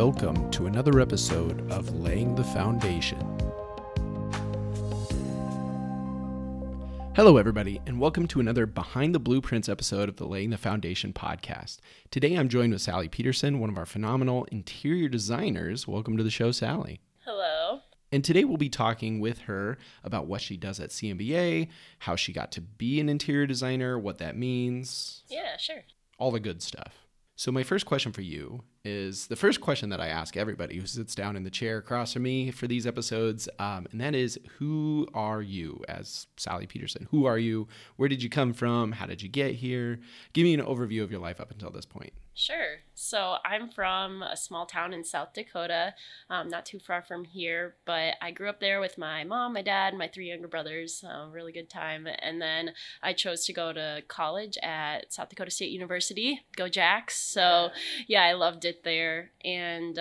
welcome to another episode of Laying the Foundation. Hello, everybody, and welcome to another Behind the Blueprints episode of the Laying the Foundation podcast. Today, I'm joined with Sally Peterson, one of our phenomenal interior designers. Welcome to the show, Sally. Hello. And today, we'll be talking with her about what she does at CMBA, how she got to be an interior designer, what that means. Yeah, sure. All the good stuff. So my first question for you is the first question that I ask everybody who sits down in the chair across from me for these episodes, and that is, who are you as Sally Peterson? Who are you? Where did you come from? How did you get here? Give me an overview of your life up until this point. Sure. So I'm from a small town in South Dakota, not too far from here, but I grew up there with my mom, my dad, and my three younger brothers, really good time. And then I chose to go to college at South Dakota State University, go Jacks. So yeah, I loved it there. And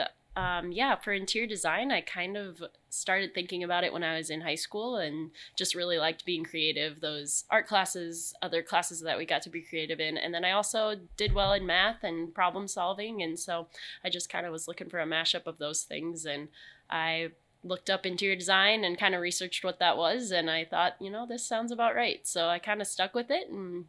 for interior design, I kind of started thinking about it when I was in high school and just really liked being creative, those art classes, other classes that we got to be creative in. And then I also did well in math and problem solving. And so I just kind of was looking for a mashup of those things. And I looked up interior design and kind of researched what that was. And I thought, this sounds about right. So I kind of stuck with it and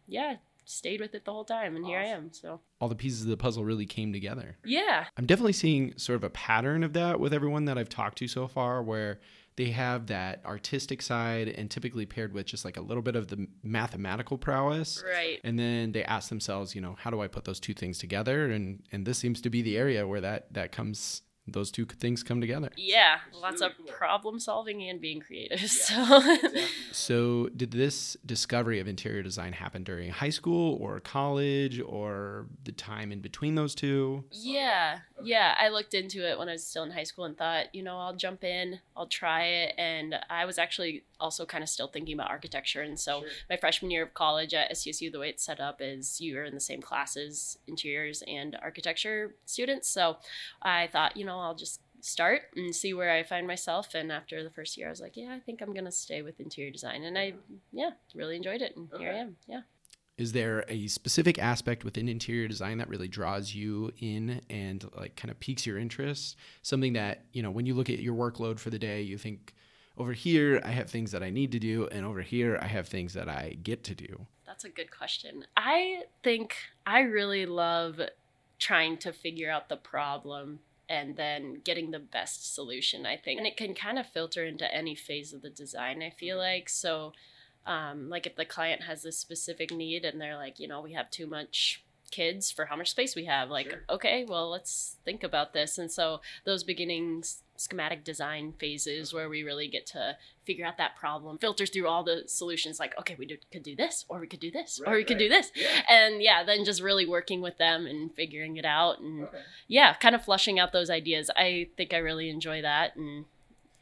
stayed with it the whole time, and awesome. Here I am. So all the pieces of the puzzle really came together. Yeah. I'm definitely seeing sort of a pattern of that with everyone that I've talked to so far, where they have that artistic side and typically paired with just like a little bit of the mathematical prowess. Right. And then they ask themselves, how do I put those two things together? And this seems to be the area where that comes, those two things come together. Yeah. Lots of problem solving and being creative. Yeah, so. Exactly. So did this discovery of interior design happen during high school or college or the time in between those two? Yeah. Okay. Yeah. I looked into it when I was still in high school and thought, I'll jump in, I'll try it. And I was actually also kind of still thinking about architecture. And so my freshman year of college at SCSU, the way it's set up is you're in the same classes, interiors and architecture students. So I thought, I'll just start and see where I find myself. And after the first year, I was like, I think I'm going to stay with interior design. And I really enjoyed it. And here I am. Yeah. Is there a specific aspect within interior design that really draws you in and like kind of piques your interest? Something that, when you look at your workload for the day, you think, over here, I have things that I need to do, and over here, I have things that I get to do. That's a good question. I think I really love trying to figure out the problem and then getting the best solution, I think. And it can kind of filter into any phase of the design, I feel like. So, like if the client has this specific need and they're like, we have too much kids for how much space we have, like, okay, well, let's think about this. And so those beginnings, schematic design phases where we really get to figure out that problem, filters through all the solutions, like, okay, could do this, or we could do this, or we could do this. Yeah. And then just really working with them and figuring it out and kind of flushing out those ideas. I think I really enjoy that. And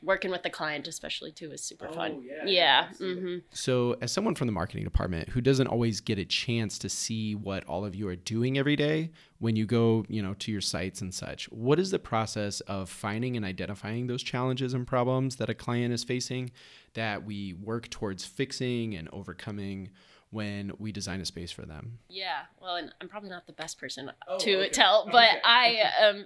working with the client especially too is super fun. Yeah. Mm-hmm. So as someone from the marketing department who doesn't always get a chance to see what all of you are doing every day when you go, to your sites and such, what is the process of finding and identifying those challenges and problems that a client is facing that we work towards fixing and overcoming when we design a space for them? Yeah, well, and I'm probably not the best person tell, but okay.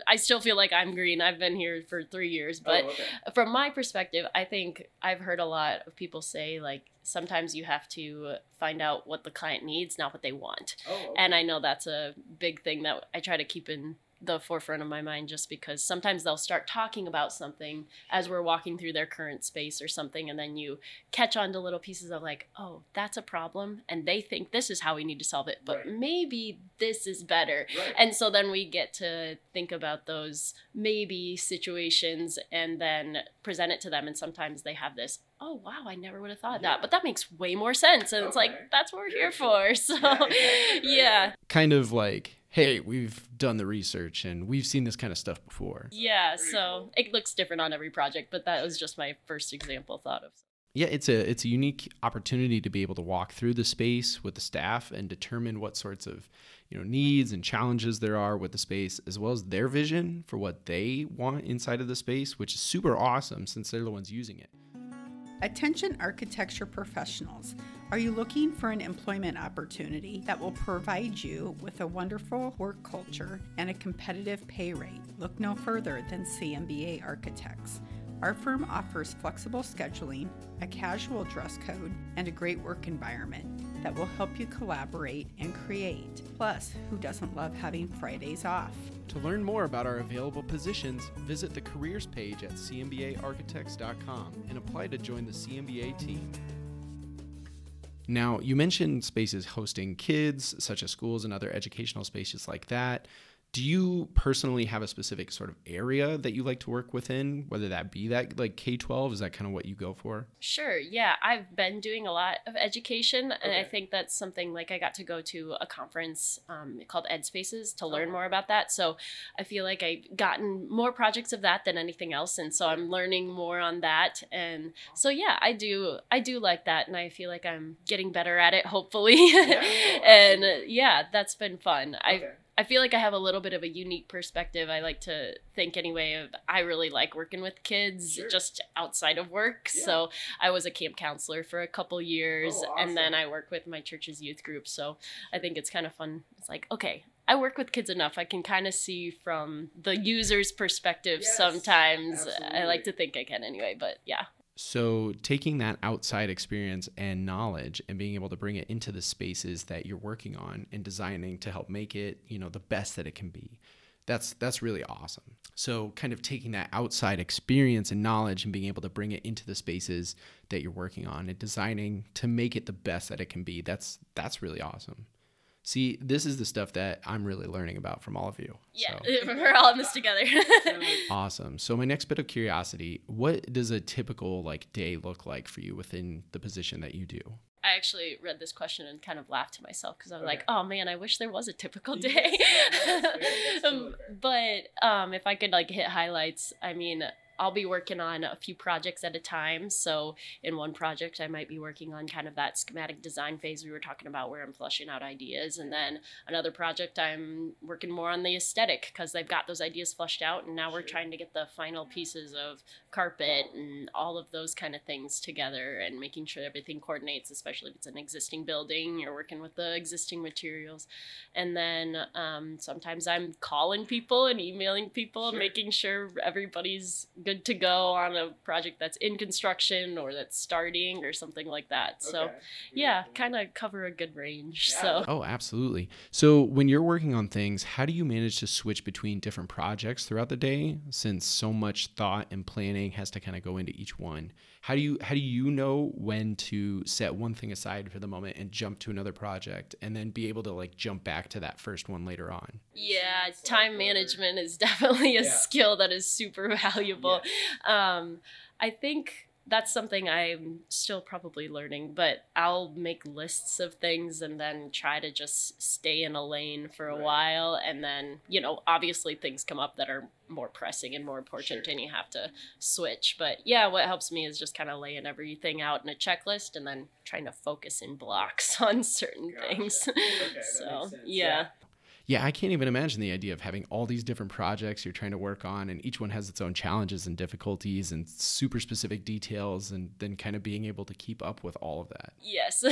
I still feel like I'm green. I've been here for 3 years, but from my perspective, I think I've heard a lot of people say, like, sometimes you have to find out what the client needs, not what they want. And I know that's a big thing that I try to keep in the forefront of my mind, just because sometimes they'll start talking about something as we're walking through their current space or something, and then you catch on to little pieces of like, oh, that's a problem, and they think this is how we need to solve it, but maybe this is better. And so then we get to think about those maybe situations and then present it to them, and sometimes they have this, oh, wow, I never would have thought of that. But that makes way more sense, and it's like, that's what we're here for. So, yeah. Kind of like, hey, we've done the research and we've seen this kind of stuff before. Yeah, so it looks different on every project, but that was just my first example thought of. Yeah, it's a unique opportunity to be able to walk through the space with the staff and determine what sorts of, needs and challenges there are with the space, as well as their vision for what they want inside of the space, which is super awesome since they're the ones using it. Attention architecture professionals. Are you looking for an employment opportunity that will provide you with a wonderful work culture and a competitive pay rate? Look no further than CMBA Architects. Our firm offers flexible scheduling, a casual dress code, and a great work environment that will help you collaborate and create. Plus, who doesn't love having Fridays off? To learn more about our available positions, visit the careers page at cmbaarchitects.com and apply to join the CMBA team. Now, you mentioned spaces hosting kids, such as schools and other educational spaces like that. Do you personally have a specific sort of area that you like to work within, whether that be that like K-12? Is that kind of what you go for? Sure. Yeah. I've been doing a lot of education. Okay. And I think that's something like I got to go to a conference called EdSpaces to learn more about that. So I feel like I've gotten more projects of that than anything else. And so I'm learning more on that. And so, yeah, I do like that. And I feel like I'm getting better at it, hopefully. Yeah, and yeah, that's been fun. Okay. I feel like I have a little bit of a unique perspective. I like to think anyway of I really like working with kids just outside of work. Yeah. So I was a camp counselor for a couple years and then I work with my church's youth group. So I think it's kind of fun. It's like, okay, I work with kids enough. I can kind of see from the user's perspective sometimes. Absolutely. I like to think I can anyway, but yeah. So taking that outside experience and knowledge and being able to bring it into the spaces that you're working on and designing to help make it, you know, the best that it can be. That's really awesome. So kind of taking that outside experience and knowledge and being able to bring it into the spaces that you're working on and designing to make it the best that it can be. That's really awesome. See, this is the stuff that I'm really learning about from all of you. Yeah, so. We're all in this together. Awesome. So my next bit of curiosity, what does a typical like day look like for you within the position that you do? I actually read this question and kind of laughed to myself because I was like, oh man, I wish there was a typical day. But if I could like hit highlights, I mean, I'll be working on a few projects at a time. So in one project, I might be working on kind of that schematic design phase we were talking about where I'm fleshing out ideas. And then another project, I'm working more on the aesthetic because they've got those ideas fleshed out. And now we're trying to get the final pieces of carpet and all of those kind of things together and making sure everything coordinates, especially if it's an existing building, you're working with the existing materials. And then sometimes I'm calling people and emailing people, making sure everybody's good to go on a project that's in construction or that's starting or something like that. Okay. So yeah, kind of cover a good range. Yeah. So. Oh, absolutely. So when you're working on things, how do you manage to switch between different projects throughout the day, since so much thought and planning has to kind of go into each one? How do you know when to set one thing aside for the moment and jump to another project and then be able to like jump back to that first one later on? Yeah, time management is definitely a skill that is super valuable. Yeah. I think that's something I'm still probably learning, but I'll make lists of things and then try to just stay in a lane for a while. And then, you know, obviously things come up that are more pressing and more important and you have to switch. But yeah, what helps me is just kind of laying everything out in a checklist and then trying to focus in blocks on certain things. Okay, so, yeah. Yeah, I can't even imagine the idea of having all these different projects you're trying to work on and each one has its own challenges and difficulties and super specific details and then kind of being able to keep up with all of that. Yes.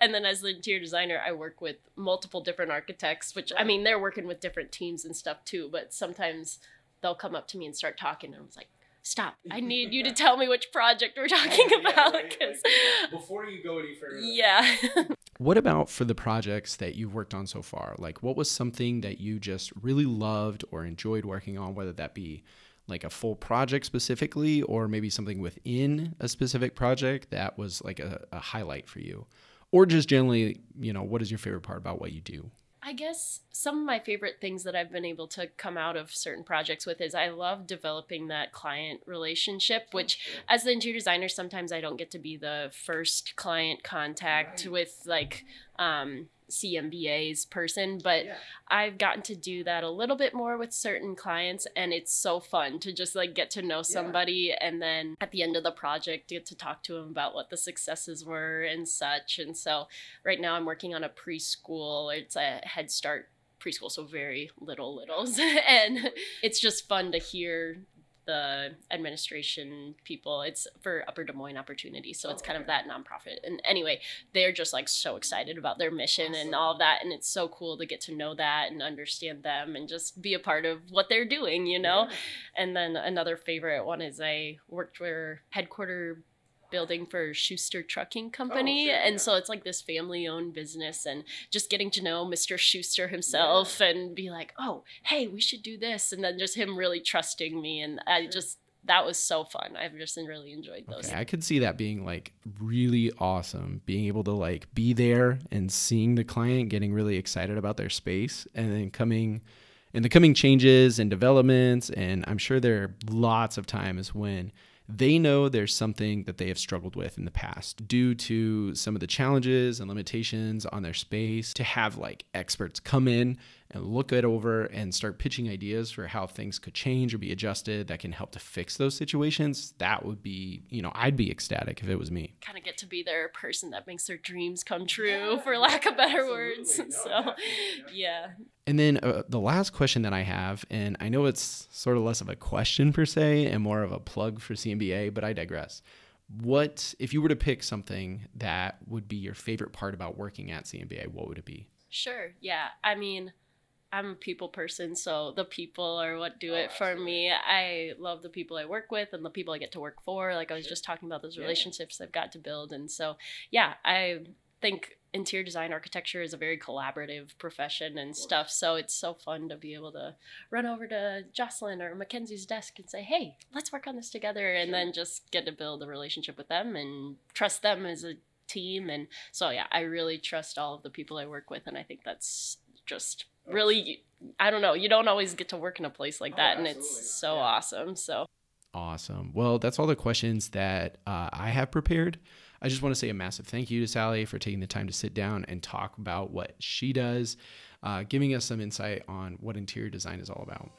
And then as the interior designer, I work with multiple different architects, which I mean, they're working with different teams and stuff too, but sometimes they'll come up to me and start talking and I'm like, stop, I need you to tell me which project we're talking about. Right. Before you go any further. Yeah. What about for the projects that you've worked on so far? Like what was something that you just really loved or enjoyed working on, whether that be like a full project specifically or maybe something within a specific project that was like a highlight for you? Or just generally, you know, what is your favorite part about what you do? I guess some of my favorite things that I've been able to come out of certain projects with is I love developing that client relationship, which as the interior designer, sometimes I don't get to be the first client contact with like CMBA's person, but I've gotten to do that a little bit more with certain clients and it's so fun to just like get to know somebody and then at the end of the project get to talk to them about what the successes were and such. And so right now I'm working on a preschool, it's a Head Start preschool, so very littles and it's just fun to hear the administration people. It's for Upper Des Moines Opportunity. So it's kind of that nonprofit. And anyway, they're just like so excited about their mission and all of that. And it's so cool to get to know that and understand them and just be a part of what they're doing, you know? Yeah. And then another favorite one is I worked for headquarter building for Schuster Trucking Company. So it's like this family-owned business, and just getting to know Mr. Schuster himself and be like, oh, hey, we should do this. And then just him really trusting me. And I just, that was so fun. I've just really enjoyed those. Okay, I could see that being like really awesome, being able to like be there and seeing the client getting really excited about their space, and then the coming changes and developments. And I'm sure there are lots of times when they know there's something that they have struggled with in the past due to some of the challenges and limitations on their space, to have like experts come in and look it over and start pitching ideas for how things could change or be adjusted that can help to fix those situations. That would be, you know, I'd be ecstatic if it was me. Kind of get to be their person that makes their dreams come true, for lack of better words. No, so, yeah. And then the last question that I have, and I know it's sort of less of a question per se and more of a plug for CMBA, but I digress. What, if you were to pick something that would be your favorite part about working at CMBA, what would it be? Sure. Yeah. I mean, I'm a people person, so the people are what do it for me. I love the people I work with and the people I get to work for. Like I was just talking about those relationships I've got to build. And so, yeah, I think interior design architecture is a very collaborative profession and stuff. So it's so fun to be able to run over to Jocelyn or Mackenzie's desk and say, hey, let's work on this together. And then just get to build a relationship with them and trust them as a team. And so, yeah, I really trust all of the people I work with. And I think that's just really, I don't know, you don't always get to work in a place like that. And it's so awesome. So awesome. Well, that's all the questions that I have prepared. I just want to say a massive thank you to Sally for taking the time to sit down and talk about what she does, giving us some insight on what interior design is all about.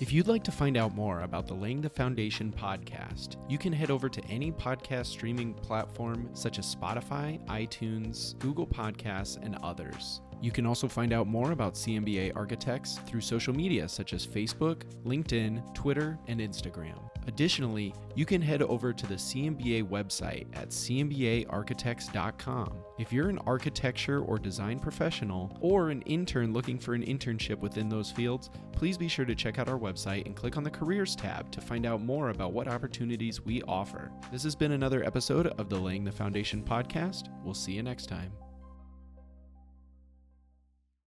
If you'd like to find out more about the Laying the Foundation podcast, you can head over to any podcast streaming platform such as Spotify, iTunes, Google Podcasts, and others. You can also find out more about CMBA Architects through social media such as Facebook, LinkedIn, Twitter, and Instagram. Additionally, you can head over to the CMBA website at cmbaarchitects.com. If you're an architecture or design professional or an intern looking for an internship within those fields, please be sure to check out our website and click on the Careers tab to find out more about what opportunities we offer. This has been another episode of the Laying the Foundation podcast. We'll see you next time.